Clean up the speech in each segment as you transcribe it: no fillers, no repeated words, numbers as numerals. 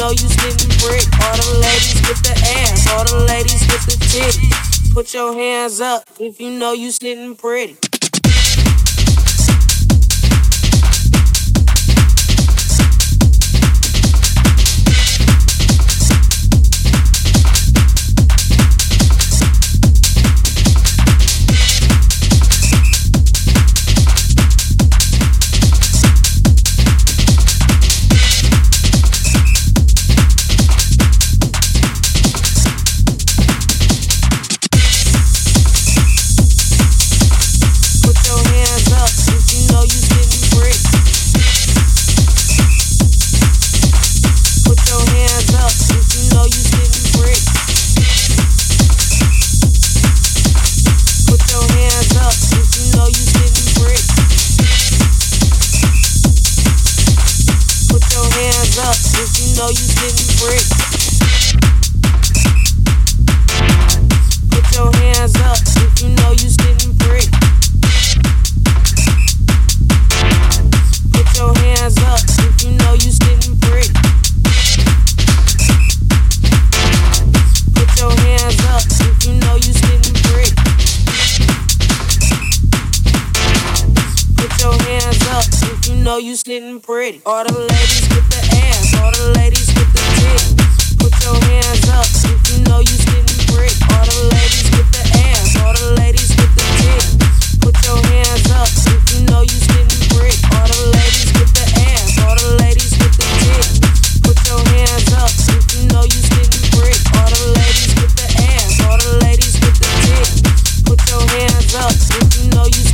know you spittin' brick. All them ladies with the ass, all them ladies with the titties. Put your hands up if you know you sittin' pretty. All the ladies with the ass, all the ladies with the tits. Put your hands up if you know you spittin' brick. All the ladies with the ass, all the ladies with the tits. Put your hands up if you know you spittin' brick. All the ladies with the ass, all the ladies with the tits. Put your hands up if you know you spittin' brick. All the ladies with the ass, all the ladies with the tits. Put your hands up if you know you spittin'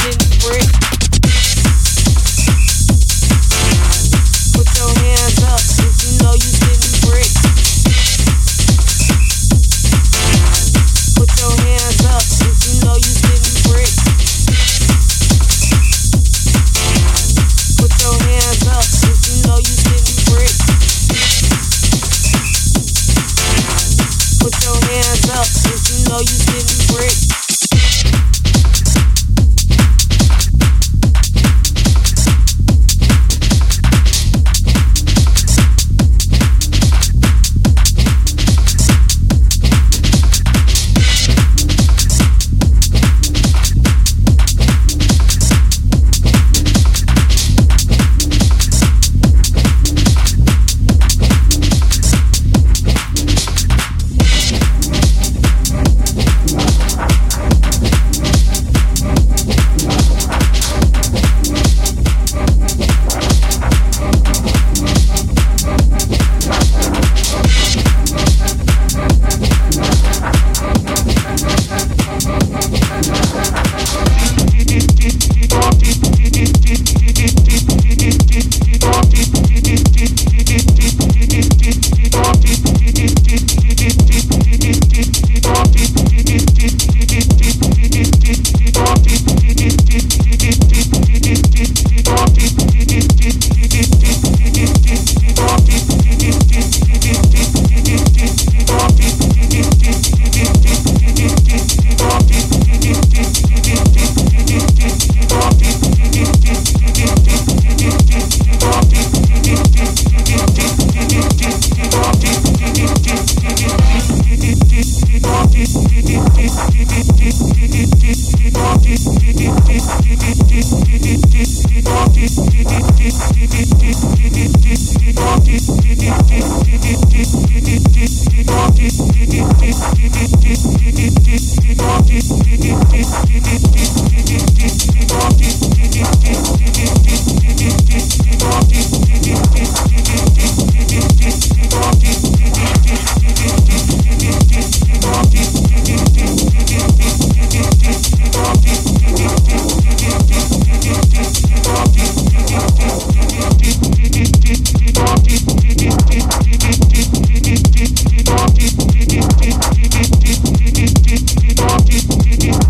brick.